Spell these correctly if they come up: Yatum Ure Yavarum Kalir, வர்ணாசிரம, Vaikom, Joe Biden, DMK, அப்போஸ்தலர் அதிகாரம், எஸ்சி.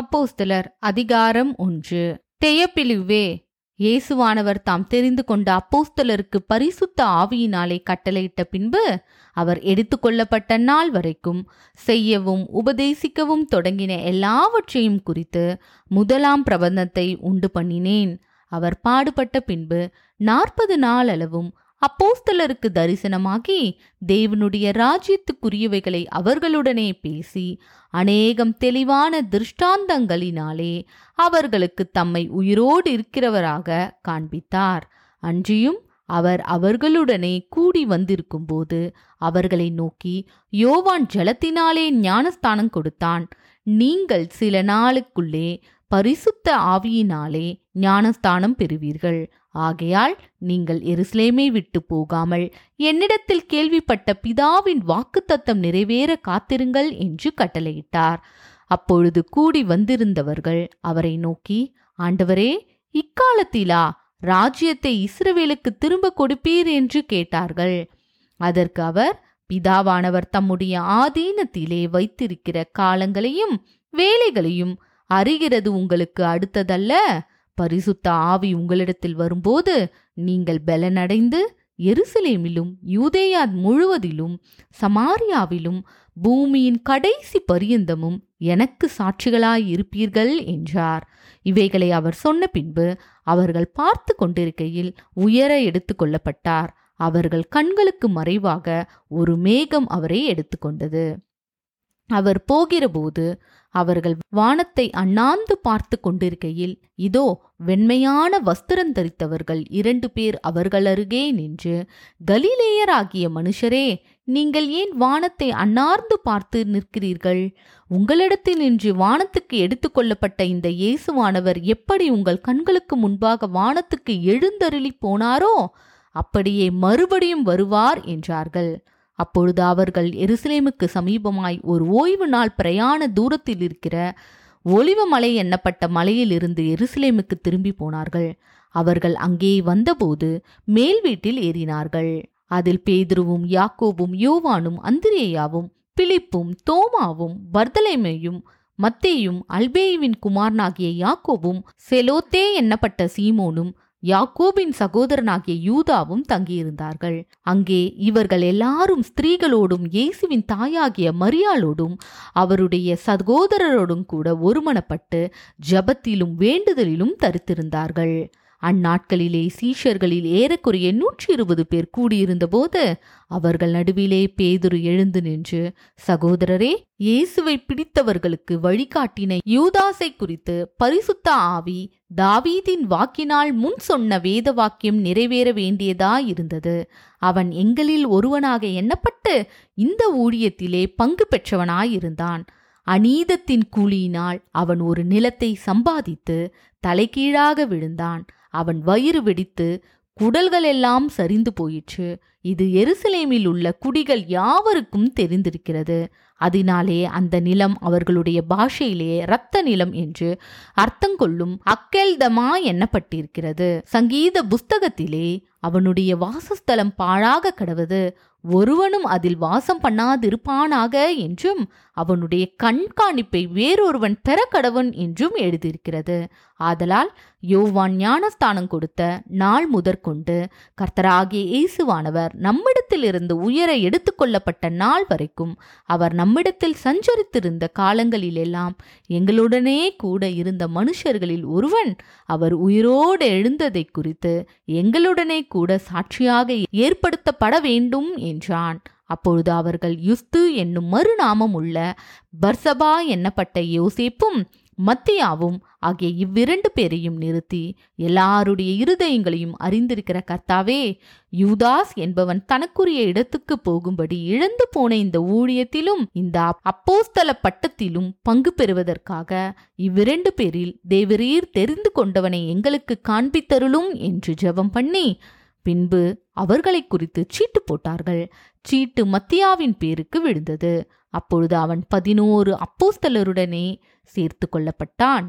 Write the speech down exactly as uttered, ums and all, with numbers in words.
அப்போஸ்தலர் அதிகாரம் ஒன்று. தெயப்பிலுவே, இயேசுவானவர் தாம் தெரிந்து கொண்ட அப்போஸ்தலருக்கு பரிசுத்த ஆவியினாலே கட்டளையிட்ட பின்பு அவர் எடுத்துக்கொள்ளப்பட்ட நாள் வரைக்கும் செய்யவும் உபதேசிக்கவும் தொடங்கின எல்லாவற்றையும் குறித்து முதலாம் பிரபந்தத்தை உண்டு பண்ணினேன். அவர் பாடுபட்ட பின்பு நாற்பது நாள் அளவும் அப்போஸ்தலருக்கு தரிசனமாகி தேவனுடைய ராஜ்யத்துக்குரியவைகளை அவர்களுடனே பேசி அநேகம் தெளிவான திருஷ்டாந்தங்களினாலே அவர்களுக்கு தம்மை உயிரோடு இருக்கிறவராக காண்பித்தார். அன்றியும் அவர் அவர்களுடனே கூடி வந்திருக்கும் போது அவர்களை நோக்கி, யோவான் ஜலத்தினாலே ஞானஸ்தானம் கொடுத்தான். நீங்கள் சில நாளுக்குள்ளே பரிசுத்த ஆவியினாலே ஞானஸ்தானம் பெறுவீர்கள். ஆகையால் நீங்கள் எருசலேமை விட்டு போகாமல் என்னிடத்தில் கேள்விப்பட்ட பிதாவின் வாக்குத்தத்தம் நிறைவேற காத்திருங்கள் என்று கட்டளையிட்டார். அப்பொழுது கூடி வந்திருந்தவர்கள் அவரை நோக்கி, ஆண்டவரே, இக்காலத்திலா ராஜ்யத்தை இஸ்ரவேலுக்கு திரும்ப கொடுப்பீர் என்று கேட்டார்கள். அதற்கு அவர், பிதாவானவர் தம்முடைய ஆதீனத்திலே வைத்திருக்கிற காலங்களையும் வேலைகளையும் அறிகிறது உங்களுக்கு அடுத்ததல்ல. பரிசுத்த ஆவி உங்களிடத்தில் வரும்போது நீங்கள் பலனடைந்து எருசலேமிலும் யூதேயா முழுவதிலும் சமாரியாவிலும் பூமியின் கடைசி பரியந்தமும் எனக்கு சாட்சிகளாயிருப்பீர்கள் என்றார். இவைகளை அவர் சொன்ன பின்பு அவர்கள் பார்த்து கொண்டிருக்கையில் உயர எடுத்து கொள்ளப்பட்டார். அவர்கள் கண்களுக்கு மறைவாக ஒரு மேகம் அவரை எடுத்து கொண்டது. அவர் போகிறபோது அவர்கள் வானத்தை அண்ணாந்து பார்த்து கொண்டிருக்கையில், இதோ வெண்மையான வஸ்திரம் தரித்தவர்கள் இரண்டு பேர் அவர்கள் அருகே நின்று, கலிலேயராகிய மனுஷரே, நீங்கள் ஏன் வானத்தை அண்ணார்ந்து பார்த்து நிற்கிறீர்கள்? உங்களிடத்தில் நின்று வானத்துக்கு எடுத்துக்கொள்ளப்பட்ட இந்த இயேசுவானவர் எப்படி உங்கள் கண்களுக்கு முன்பாக வானத்துக்கு எழுந்தருளி போனாரோ அப்படியே மறுபடியும் வருவார் என்றார்கள். அப்பொழுது அவர்கள் எருசலேமுக்கு சமீபமாய் ஒரு ஓய்வு நாள் பிரயாண தூரத்தில் இருக்கிற ஒலிவ மலை எண்ணப்பட்ட மலையிலிருந்து எருசலேமுக்கு திரும்பி போனார்கள். அவர்கள் அங்கே வந்தபோது மேல் வீட்டில் ஏறினார்கள். அதில் பேதுருவும் யாக்கோபும் யோவானும் அந்திரேயாவும் பிலிப்பும் தோமாவும் பர்தலேமையும் மத்தேயும் அல்பேயுவின் குமாரனாகிய யாக்கோபும் செலோத்தே எண்ணப்பட்ட சீமோனும் யாக்கோபின் சகோதரனாகிய யூதாவும் தங்கியிருந்தார்கள். அங்கே இவர்கள் எல்லாரும் ஸ்திரீகளோடும் இயேசுவின் தாயாகிய மரியாளோடும் அவருடைய சகோதரரோடும் கூட ஒருமனப்பட்டு ஜபத்திலும் வேண்டுதலிலும் தரித்திருந்தார்கள். அந்நாட்களிலே சீஷர்களில் ஏறக்குறைய நூற்றி இருபது பேர் கூடியிருந்த போது அவர்கள் நடுவிலே பேதுரு எழுந்து நின்று, சகோதரரே, இயேசுவை பிடித்தவர்களுக்கு வழிகாட்டின யூதாசை குறித்து பரிசுத்த ஆவி தாவீதின் வாக்கினால் முன் சொன்ன வேத வாக்கியம் நிறைவேற வேண்டியதாயிருந்தது. அவன் எங்களில் ஒருவனாக எண்ணப்பட்டு இந்த ஊழியத்திலே பங்கு பெற்றவனாயிருந்தான். அநீதத்தின் கூலியினால் அவன் ஒரு நிலத்தை சம்பாதித்து தலைகீழாக விழுந்தான். அவன் வயிறு வெடித்து குடல்களெல்லாம் சரிந்து போயிற்று. இது எருசலேமில் உள்ள குடிகள் யாவருக்கும் தெரிந்திருக்கிறது. அதனாலே அந்த நிலம் அவர்களுடைய பாஷையிலே இரத்த நிலம் என்று அர்த்தங்கொள்ளும் அக்கெல்தமா எண்ணப்பட்டிருக்கிறது. சங்கீத புஸ்தகத்திலே அவனுடைய வாசஸ்தலம் பாழாக கடவது, ஒருவனும் அதில் வாசம் பண்ணாதிருப்பானாக என்றும் அவனுடைய கண்காணிப்பை வேறொருவன் பெற கடவன் என்றும் எழுதியிருக்கிறது. ஆதலால் யோவான் ஞானஸ்தானம் கொடுத்த நாள் முதற்கொண்டு கர்த்தராகிய இயேசுவானவர் நம்மிடத்திலிருந்து உயர எடுத்துக்கொள்ளப்பட்ட நாள் வரைக்கும் அவர் நம்மிடத்தில் சஞ்சரித்திருந்த காலங்களிலெல்லாம் எங்களுடனே கூட இருந்த மனுஷர்களில் ஒருவன் அவர் உயிரோடு எழுந்ததை குறித்து எங்களுடனே கூட சாட்சியாக ஏற்படுத்தப்பட வேண்டும் என்றான். அப்பொழுது அவர்கள் யுஸ்து என்னும் மறுநாமம் உள்ள பர்சபா என்னப்பட்ட யோசேப்பும் மத்தியாவும் ஆகிய இவ்விரண்டு பேரையும் நிறுத்தி, எல்லாருடைய இருதயங்களையும் அறிந்திருக்கிற கர்த்தாவே, யூதாஸ் என்பவன் தனக்குரிய இடத்துக்கு போகும்படி இழந்து போன இந்த ஊழியத்திலும் இந்த அப்போஸ்தல பட்டத்திலும் பங்கு பெறுவதற்காக இவ்விரண்டு பேரில் தேவரீர் தெரிந்து கொண்டவனை எங்களுக்கு காண்பித்தருளும் என்று ஜெபம் பண்ணி பின்பு அவர்களை குறித்து சீட்டு போட்டார்கள். சீட்டு மத்தியாவின் பேருக்கு விழுந்தது. அப்பொழுது அவன் பதினோரு அப்போஸ்தலருடனே சேர்த்து கொள்ளப்பட்டான்.